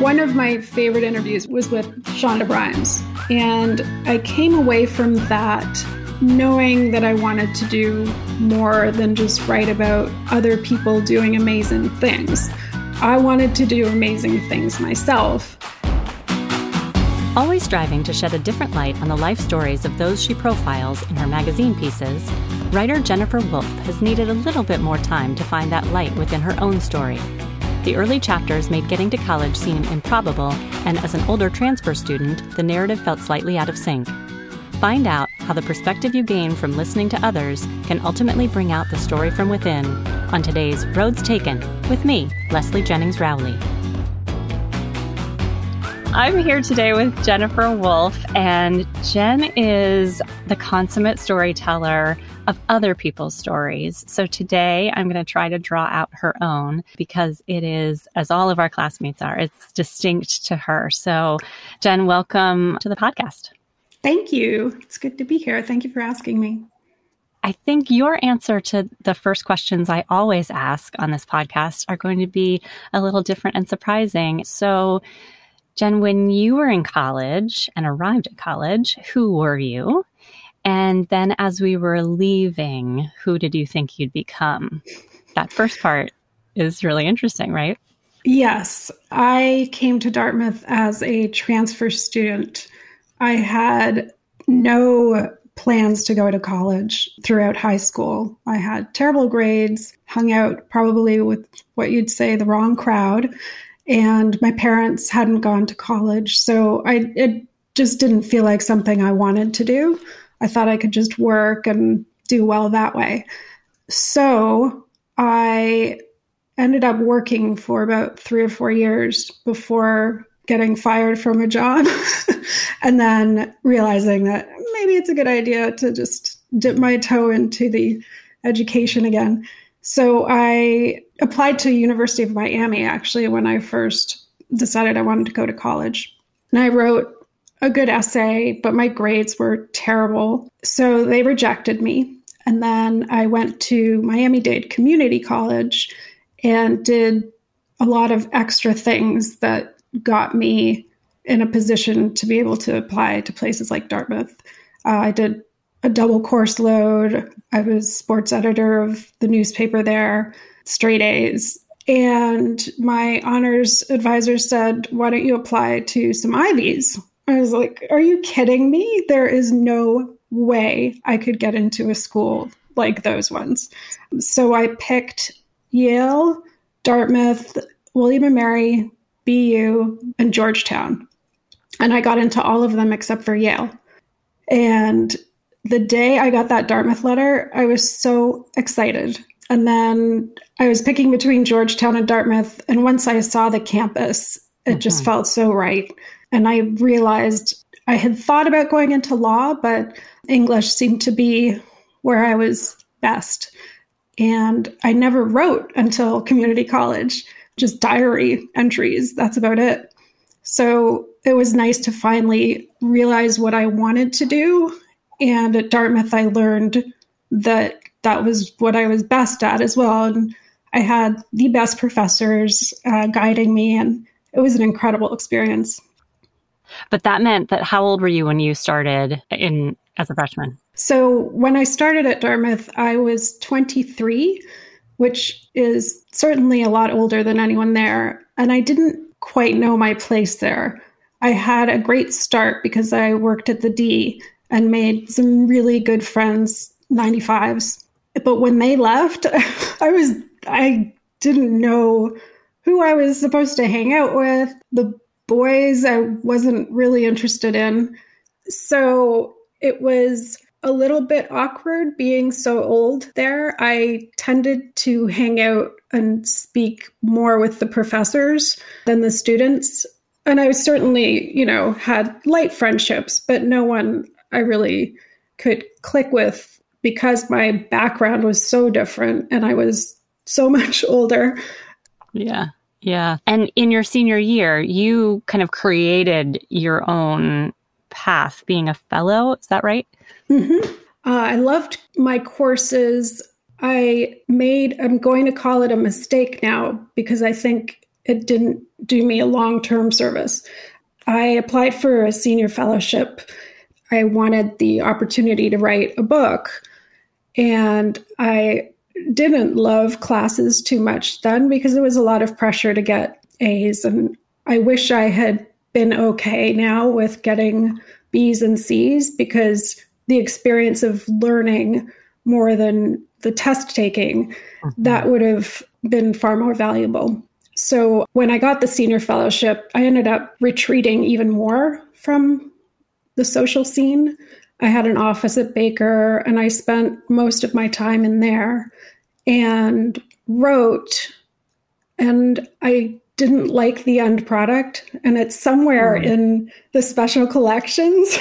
One of my favorite interviews was with Shonda Rhimes, and I came away from that knowing that I wanted to do more than just write about other people doing amazing things. I wanted to do amazing things myself. Always striving to shed a different light on the life stories of those she profiles in her magazine pieces, writer Jennifer Wolf has needed a little bit more time to find that light within her own story. The early chapters made getting to college seem improbable, and as an older transfer student, the narrative felt slightly out of sync. Find out how the perspective you gain from listening to others can ultimately bring out the story from within on today's Roads Taken with me, Leslie Jennings Rowley. I'm here today with Jennifer Wolf, and Jen is the consummate storyteller of other people's stories. So today I'm going to try to draw out her own, because it is, as all of our classmates are, it's distinct to her. So Jen, welcome to the podcast. Thank you. It's good to be here. Thank you for asking me. I think your answer to the first questions I always ask on this podcast are going to be a little different and surprising. So Jen, when you were in college and arrived at college, who were you? And then as we were leaving, who did you think you'd become? That first part is really interesting, right? Yes. I came to Dartmouth as a transfer student. I had no plans to go to college throughout high school. I had terrible grades, hung out probably with what you'd say the wrong crowd, and my parents hadn't gone to college. So it just didn't feel like something I wanted to do. I thought I could just work and do well that way. So I ended up working for about 3 or 4 years before getting fired from a job and then realizing that maybe it's a good idea to just dip my toe into the education again. So I applied to University of Miami, actually, when I first decided I wanted to go to college. And I wrote a good essay, but my grades were terrible. So they rejected me. And then I went to Miami Dade Community College and did a lot of extra things that got me in a position to be able to apply to places like Dartmouth. I did a double course load. I was sports editor of the newspaper there, straight A's. And my honors advisor said, why don't you apply to some Ivies? I was like, are you kidding me? There is no way I could get into a school like those ones. So I picked Yale, Dartmouth, William & Mary, BU, and Georgetown. And I got into all of them except for Yale. And the day I got that Dartmouth letter, I was so excited. And then I was picking between Georgetown and Dartmouth. And once I saw the campus, it just felt so right. And I realized I had thought about going into law, but English seemed to be where I was best. And I never wrote until community college, just diary entries. That's about it. So it was nice to finally realize what I wanted to do. And at Dartmouth, I learned that that was what I was best at as well. And I had the best professors guiding me, and it was an incredible experience. But that meant that how old were you when you started in as a freshman? So when I started at Dartmouth, I was 23, which is certainly a lot older than anyone there. And I didn't quite know my place there. I had a great start because I worked at the D and made some really good friends, 95s. But when they left, I didn't know who I was supposed to hang out with. The boys I wasn't really interested in. So it was a little bit awkward being so old there. I tended to hang out and speak more with the professors than the students. And I certainly, had light friendships, but no one I really could click with because my background was so different and I was so much older. Yeah. Yeah. And in your senior year, you kind of created your own path being a fellow. Is that right? Mm-hmm. I loved my courses. I'm going to call it a mistake now because I think it didn't do me a long-term service. I applied for a senior fellowship. I wanted the opportunity to write a book, and I didn't love classes too much then because it was a lot of pressure to get A's, and I wish I had been okay now with getting B's and C's, because the experience of learning more than the test taking, that would have been far more valuable. So when I got the senior fellowship, I ended up retreating even more from the social scene. I had an office at Baker, and I spent most of my time in there and wrote, and I didn't like the end product, and it's somewhere in the special collections,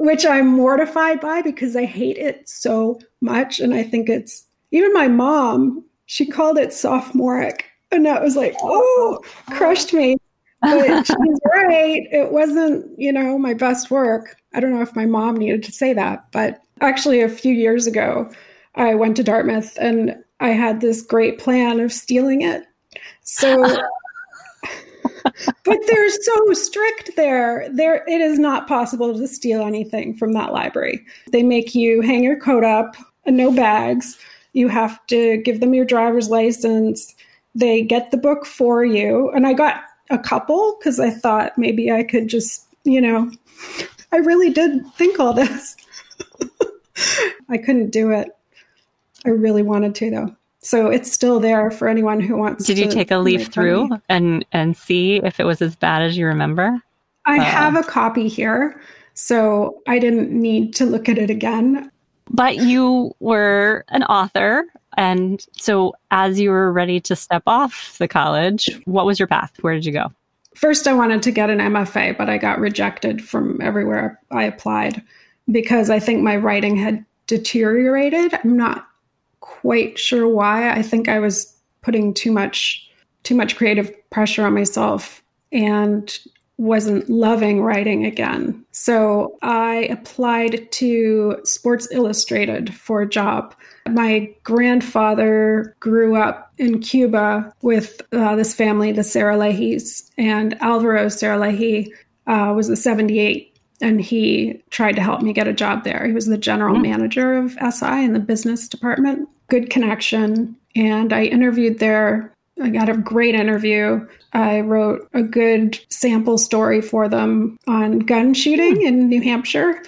which I'm mortified by because I hate it so much. And I think it's, even my mom, she called it sophomoric, and that was like, crushed me. But she's right. It wasn't, you know, my best work. I don't know if my mom needed to say that, but actually a few years ago, I went to Dartmouth and I had this great plan of stealing it. So, but they're so strict there. It is not possible to steal anything from that library. They make you hang your coat up and no bags. You have to give them your driver's license. They get the book for you. And I got a couple because I thought maybe I could just, you know, I really did think all this. I couldn't do it. I really wanted to, though. So it's still there for anyone who wants to. Did you take a leaf through and see if it was as bad as you remember? I have a copy here, so I didn't need to look at it again. But you were an author, and so as you were ready to step off the college, what was your path? Where did you go? First, I wanted to get an MFA, but I got rejected from everywhere I applied because I think my writing had deteriorated. I'm not quite sure why. I think I was putting too much creative pressure on myself and wasn't loving writing again. So I applied to Sports Illustrated for a job. My grandfather grew up in Cuba with this family, the Sarah Leahys, and Alvaro Sarah Leahy was a 78, and he tried to help me get a job there. He was the general manager of SI in the business department. Good connection. And I interviewed there. I got a great interview. I wrote a good sample story for them on gun shooting in New Hampshire.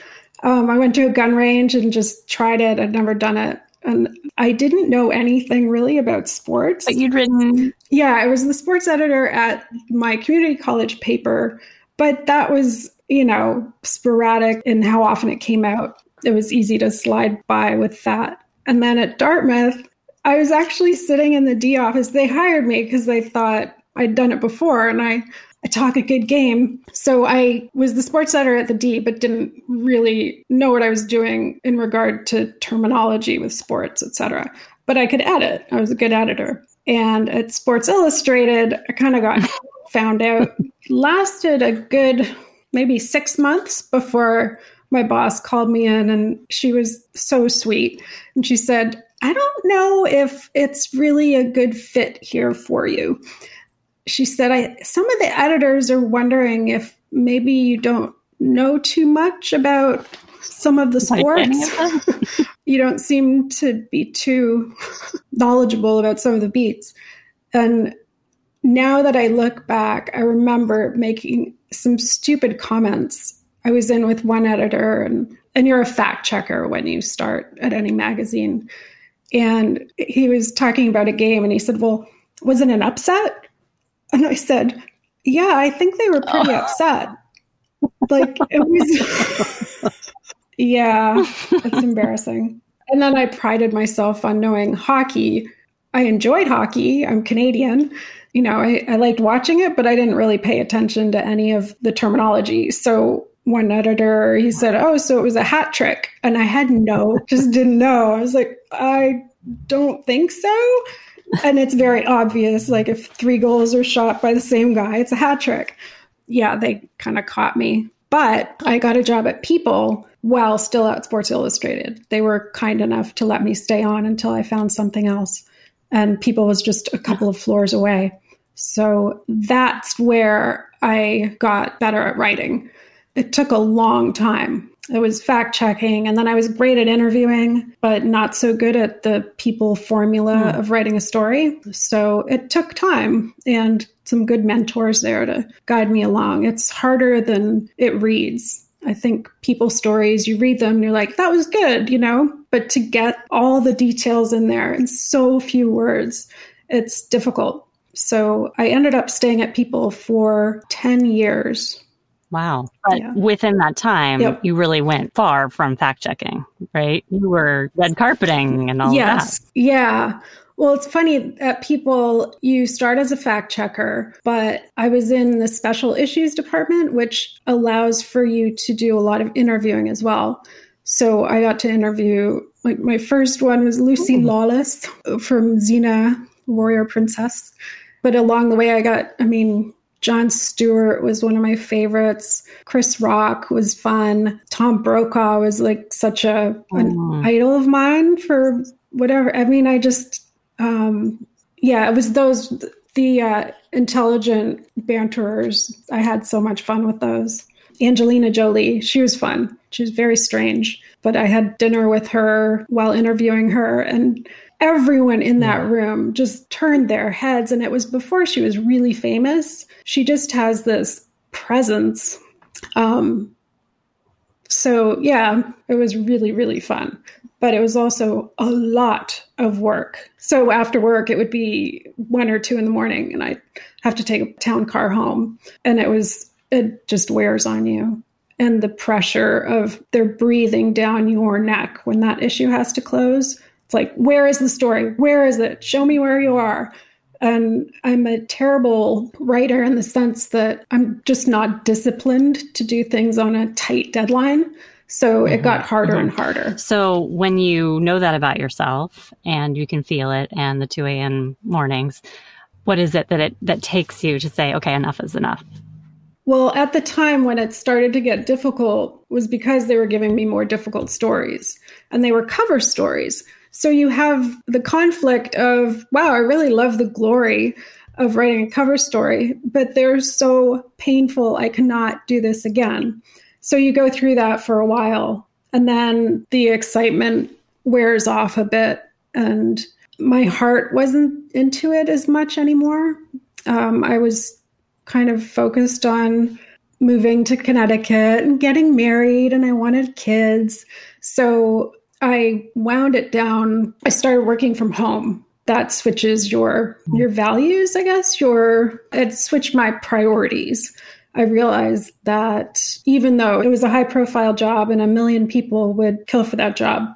I went to a gun range and just tried it. I'd never done it. And I didn't know anything really about sports. But you'd written... Yeah, I was the sports editor at my community college paper. But that was, you know, sporadic in how often it came out. It was easy to slide by with that. And then at Dartmouth, I was actually sitting in the D office. They hired me because they thought I'd done it before, and I talk a good game. So I was the sports editor at the D, but didn't really know what I was doing in regard to terminology with sports, etc. But I could edit. I was a good editor. And at Sports Illustrated, I kind of got found out. Lasted a good maybe 6 months before my boss called me in, and she was so sweet. And she said, I don't know if it's really a good fit here for you. She said, some of the editors are wondering if maybe you don't know too much about some of the sports. You don't seem to be too knowledgeable about some of the beats. And now that I look back, I remember making some stupid comments. I was in with one editor, and you're a fact checker when you start at any magazine. And he was talking about a game, and he said, well, was it an upset? And I said, yeah, I think they were pretty upset. Like, it was, yeah, it's embarrassing. And then I prided myself on knowing hockey. I enjoyed hockey. I'm Canadian. You know, I liked watching it, but I didn't really pay attention to any of the terminology. So one editor, he said, so it was a hat trick. And I had just didn't know. I was like, I don't think so. And it's very obvious, like if 3 goals are shot by the same guy, it's a hat trick. Yeah, they kind of caught me. But I got a job at People while still at Sports Illustrated. They were kind enough to let me stay on until I found something else. And People was just a couple of floors away. So that's where I got better at writing. It took a long time. It was fact-checking, and then I was great at interviewing, but not so good at the people formula of writing a story. So it took time and some good mentors there to guide me along. It's harder than it reads. I think people's stories, you read them and you're like, that was good, you know? But to get all the details in there in so few words, it's difficult. So I ended up staying at People for 10 years. Wow. But within that time, you really went far from fact-checking, right? You were red carpeting and all of that. Yeah. Well, it's funny at People, you start as a fact checker, but I was in the special issues department, which allows for you to do a lot of interviewing as well. So I got to interview, like my first one was Lucy Lawless from Xena, Warrior Princess. But along the way I got, Jon Stewart was one of my favorites. Chris Rock was fun. Tom Brokaw was like such an idol of mine for whatever. It was the intelligent banterers. I had so much fun with those. Angelina Jolie, she was fun. She was very strange, but I had dinner with her while interviewing her, and everyone in that room just turned their heads. And it was before she was really famous. She just has this presence. It was really, really fun. But it was also a lot of work. So after work, it would be 1 or 2 in the morning, and I'd have to take a town car home. And it just wears on you. And the pressure of they're breathing down your neck when that issue has to close. It's like, where is the story? Where is it? Show me where you are. And I'm a terrible writer in the sense that I'm just not disciplined to do things on a tight deadline. So it got harder and harder. So when you know that about yourself and you can feel it and the 2 a.m. mornings, what is it that takes you to say, okay, enough is enough? Well, at the time when it started to get difficult was because they were giving me more difficult stories, and they were cover stories. So you have the conflict of, wow, I really love the glory of writing a cover story, but they're so painful, I cannot do this again. So you go through that for a while, and then the excitement wears off a bit, and my heart wasn't into it as much anymore. I was kind of focused on moving to Connecticut and getting married, and I wanted kids. So I wound it down. I started working from home. That switches your values, I guess. It switched my priorities. I realized that even though it was a high-profile job and 1 million people would kill for that job,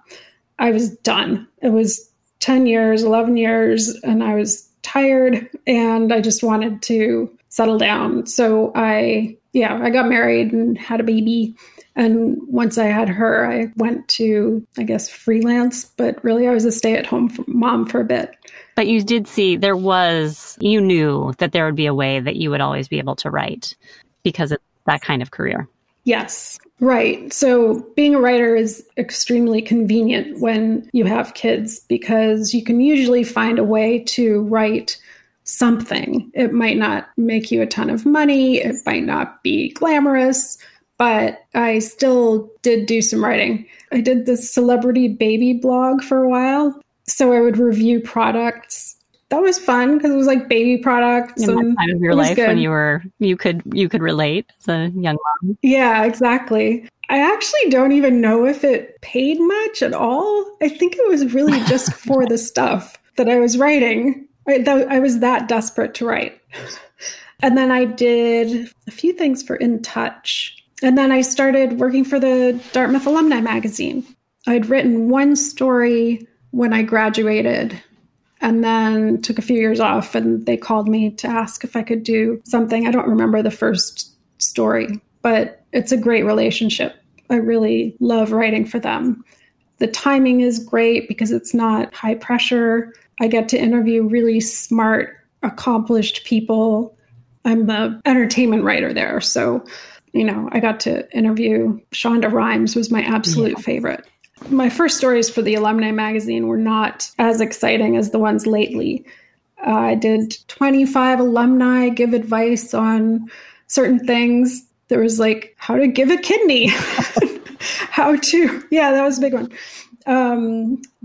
I was done. It was 10 years, 11 years, and I was tired, and I just wanted to settle down. So I got married and had a baby. And once I had her, I went to, I guess, freelance, but really I was a stay-at-home mom for a bit. But you did see you knew that there would be a way that you would always be able to write because of that kind of career. Yes, right. So being a writer is extremely convenient when you have kids because you can usually find a way to write something. It might not make you a ton of money. It might not be glamorous, but I still did do some writing. I did this celebrity baby blog for a while. So I would review products. That was fun because it was like baby products. In that time of your life when you could relate as a young mom. Yeah, exactly. I actually don't even know if it paid much at all. I think it was really just for the stuff that I was writing. I was that desperate to write. And then I did a few things for In Touch. And then I started working for the Dartmouth Alumni Magazine. I'd written one story when I graduated and then took a few years off, and they called me to ask if I could do something. I don't remember the first story, but it's a great relationship. I really love writing for them. The timing is great because it's not high pressure. I get to interview really smart, accomplished people. I'm an entertainment writer there, so I got to interview Shonda Rhimes was my absolute favorite. My first stories for the Alumni Magazine were not as exciting as the ones lately. I did 25 alumni give advice on certain things. There was like how to give a kidney, that was a big one.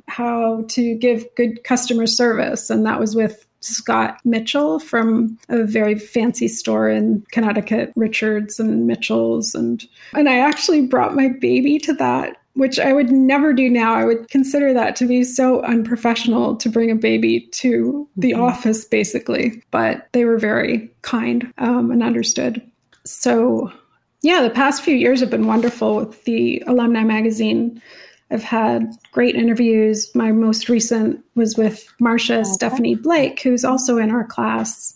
How to give good customer service. And that was with Scott Mitchell from a very fancy store in Connecticut, Richards and Mitchells. And I actually brought my baby to that, which I would never do now. I would consider that to be so unprofessional to bring a baby to the office, basically. But they were very kind and understood. So yeah, the past few years have been wonderful with the Alumni Magazine. I've had great interviews. My most recent was with Marcia Stephanie Blake, who's also in our class.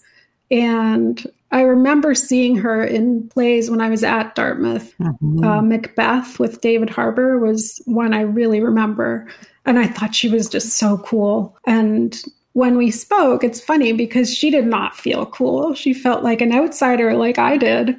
And I remember seeing her in plays when I was at Dartmouth. Macbeth with David Harbour was one I really remember. And I thought she was just so cool. And when we spoke, it's funny because she did not feel cool. She felt like an outsider like I did.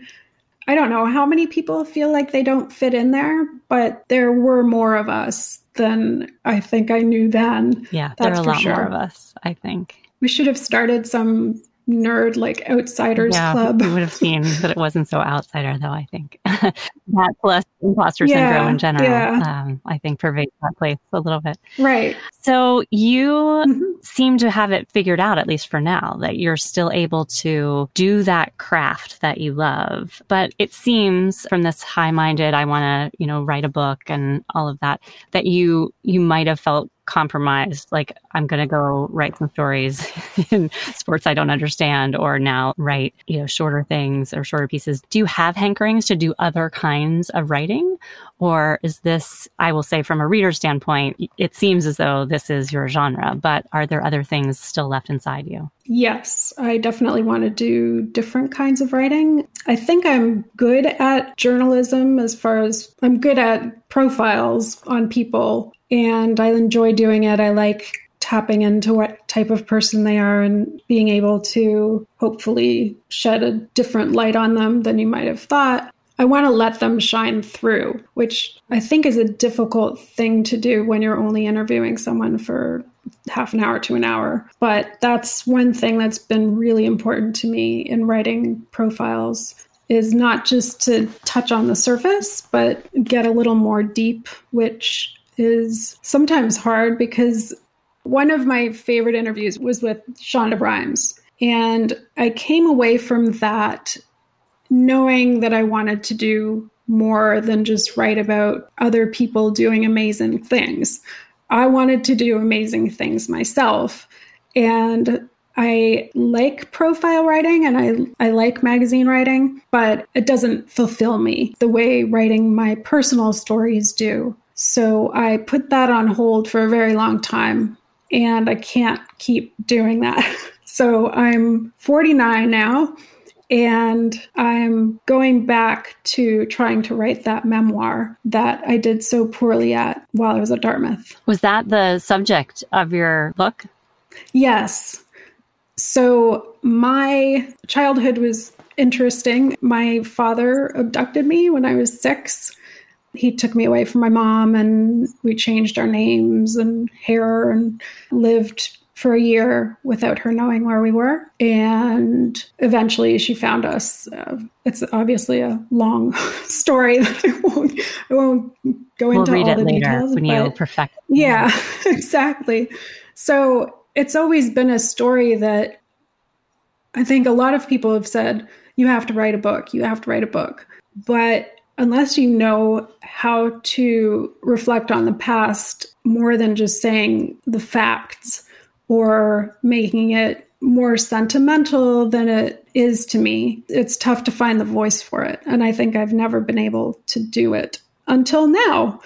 I don't know how many people feel like they don't fit in there, but there were more of us than I think I knew then. Yeah, there are a lot more of us, I think. We should have started some nerd like outsiders club. We would have seen that it wasn't so outsider though, I think. That plus imposter syndrome in general, I think pervades that place a little bit. Right. So you seem to have it figured out, at least for now, that you're still able to do that craft that you love. But it seems from this high-minded, I want to, write a book and all of that, that you might have felt compromised, like I'm going to go write some stories in sports I don't understand, or now write, shorter things or shorter pieces. Do you have hankerings to do other kinds of writing? Or is this, I will say from a reader's standpoint, it seems as though this is your genre, but are there other things still left inside you? Yes, I definitely want to do different kinds of writing. I think I'm good at journalism as far as I'm good at profiles on people. And I enjoy doing it. I like tapping into what type of person they are and being able to hopefully shed a different light on them than you might have thought. I want to let them shine through, which I think is a difficult thing to do when you're only interviewing someone for half an hour to an hour. But that's one thing that's been really important to me in writing profiles, is not just to touch on the surface, but get a little more deep, which is sometimes hard because one of my favorite interviews was with Shonda Rhimes. And I came away from that knowing that I wanted to do more than just write about other people doing amazing things. I wanted to do amazing things myself. And I like profile writing and I like magazine writing, but it doesn't fulfill me the way writing my personal stories do. So I put that on hold for a very long time, and I can't keep doing that. So I'm 49 now, and I'm going back to trying to write that memoir that I did so poorly at while I was at Dartmouth. Was that the subject of your book? Yes. So my childhood was interesting. My father abducted me when I was 6. He took me away from my mom, and we changed our names and hair and lived for a year without her knowing where we were. And eventually she found us. It's obviously a long story that I won't go into all the details. We'll read it later when you perfect it. Yeah, exactly. So it's always been a story that I think a lot of people have said, you have to write a book, you have to write a book. But unless you know how to reflect on the past more than just saying the facts or making it more sentimental than it is to me, it's tough to find the voice for it. And I think I've never been able to do it until now.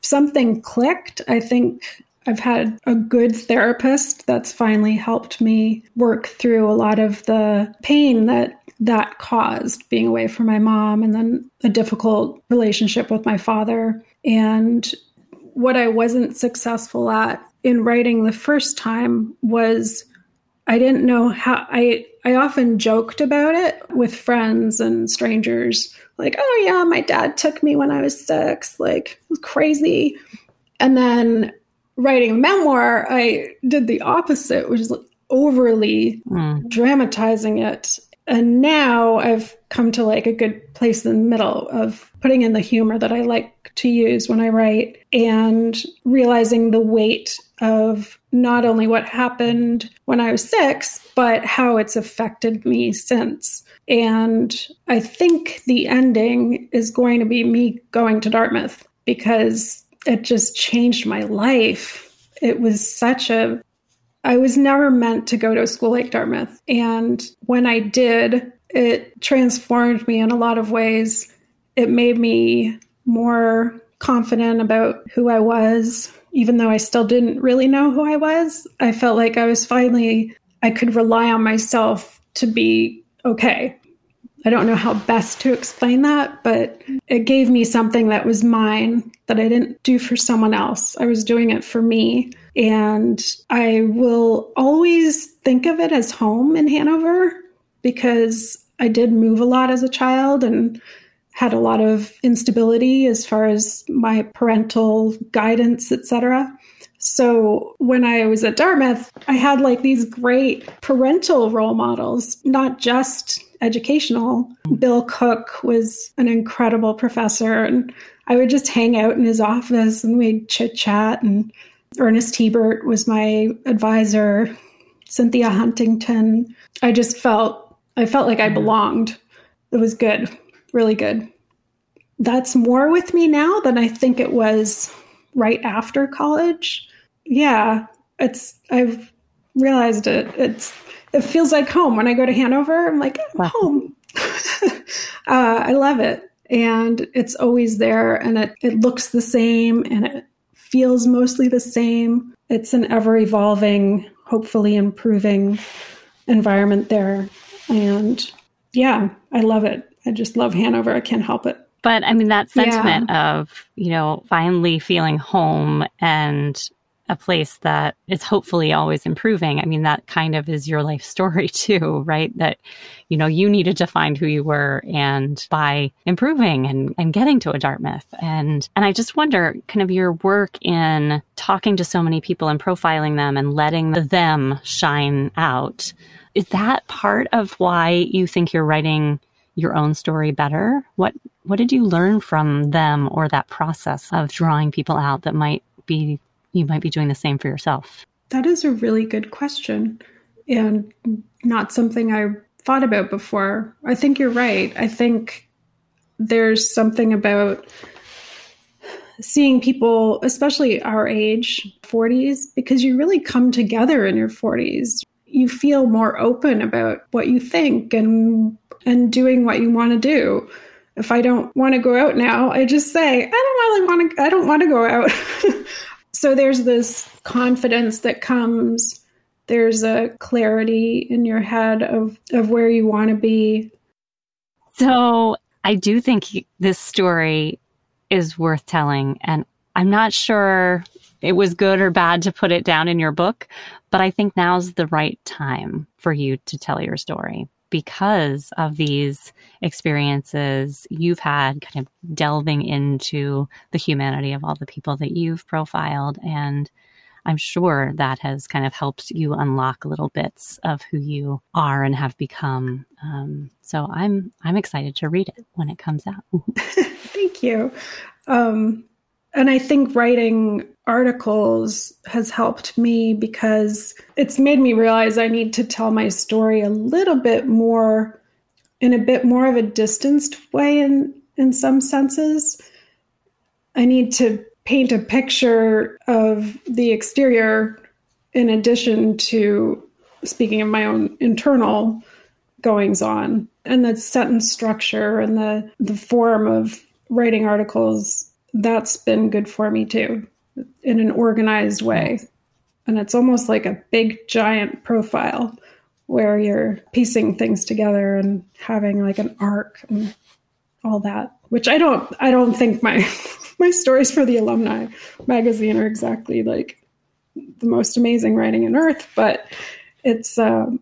Something clicked. I think I've had a good therapist that's finally helped me work through a lot of the pain that caused being away from my mom, and then a difficult relationship with my father. And what I wasn't successful at in writing the first time was I didn't know how. I often joked about it with friends and strangers, like, oh yeah, my dad took me when I was 6, like it was crazy. And then writing a memoir, I did the opposite, which is like, overly dramatizing it. And now I've come to like a good place in the middle of putting in the humor that I like to use when I write and realizing the weight of not only what happened when I was 6, but how it's affected me since. And I think the ending is going to be me going to Dartmouth because it just changed my life. It was such a... I was never meant to go to a school like Dartmouth. And when I did, it transformed me in a lot of ways. It made me more confident about who I was, even though I still didn't really know who I was. I felt like I was finally, I could rely on myself to be okay. I don't know how best to explain that, but it gave me something that was mine that I didn't do for someone else. I was doing it for me. And I will always think of it as home in Hanover because I did move a lot as a child and had a lot of instability as far as my parental guidance, etc. So when I was at Dartmouth, I had like these great parental role models, not just educational. Bill Cook was an incredible professor, and I would just hang out in his office and we'd chit chat, and Ernest Hebert was my advisor, Cynthia Huntington. I felt like I belonged. It was good, really good. That's more with me now than I think it was right after college. Yeah, I've realized it. It feels like home. When I go to Hanover, I'm like, I'm home. I love it. And it's always there, and it looks the same, and it feels mostly the same. It's an ever-evolving, hopefully improving environment there. And yeah, I love it. I just love Hanover. I can't help it. But I mean, that sentiment of, finally feeling home and a place that is hopefully always improving. I mean, that kind of is your life story too, right? That, you needed to find who you were, and by improving and getting to a Dartmouth. And I just wonder, kind of your work in talking to so many people and profiling them and letting them shine out, is that part of why you think you're writing your own story better? What did you learn from them or that process of drawing people out that you might be doing the same for yourself? That is a really good question, and not something I thought about before. I think you're right. I think there's something about seeing people, especially our age, 40s, because you really come together in your 40s. You feel more open about what you think and doing what you want to do. If I don't want to go out now, I just say, I don't want to go out. So there's this confidence that comes. There's a clarity in your head of where you want to be. So I do think this story is worth telling. And I'm not sure it was good or bad to put it down in your book, but I think now's the right time for you to tell your story, because of these experiences you've had kind of delving into the humanity of all the people that you've profiled. And I'm sure that has kind of helped you unlock little bits of who you are and have become. So I'm excited to read it when it comes out. Thank you. And I think writing articles has helped me because it's made me realize I need to tell my story a little bit more in a bit more of a distanced way in some senses. I need to paint a picture of the exterior in addition to speaking of my own internal goings on. And the sentence structure and the form of writing articles, that's been good for me too, in an organized way. And it's almost like a big giant profile where you're piecing things together and having like an arc and all that, which I don't think my stories for the alumni magazine are exactly like the most amazing writing on earth, but it's a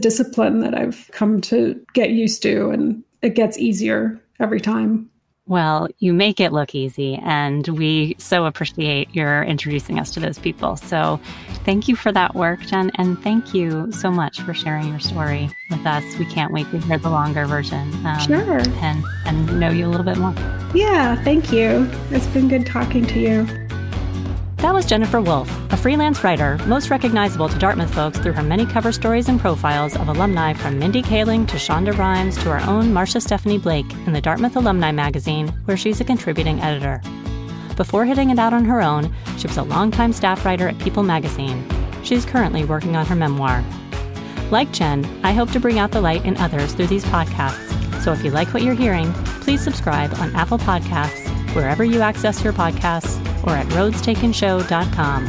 discipline that I've come to get used to, and it gets easier every time. Well, you make it look easy, and we so appreciate your introducing us to those people. So thank you for that work, Jen, and thank you so much for sharing your story with us. We can't wait to hear the longer version. Sure. And know you a little bit more. Yeah, thank you. It's been good talking to you. That was Jennifer Wolf, a freelance writer, most recognizable to Dartmouth folks through her many cover stories and profiles of alumni from Mindy Kaling to Shonda Rhimes to her own Marcia Stephanie Blake in the Dartmouth Alumni Magazine, where she's a contributing editor. Before hitting it out on her own, she was a longtime staff writer at People magazine. She's currently working on her memoir. Like Jen, I hope to bring out the light in others through these podcasts. So if you like what you're hearing, please subscribe on Apple Podcasts, wherever you access your podcasts, or at roadstakenshow.com.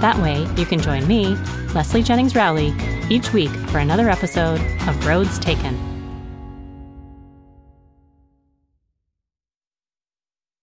That way, you can join me, Leslie Jennings Rowley, each week for another episode of Roads Taken.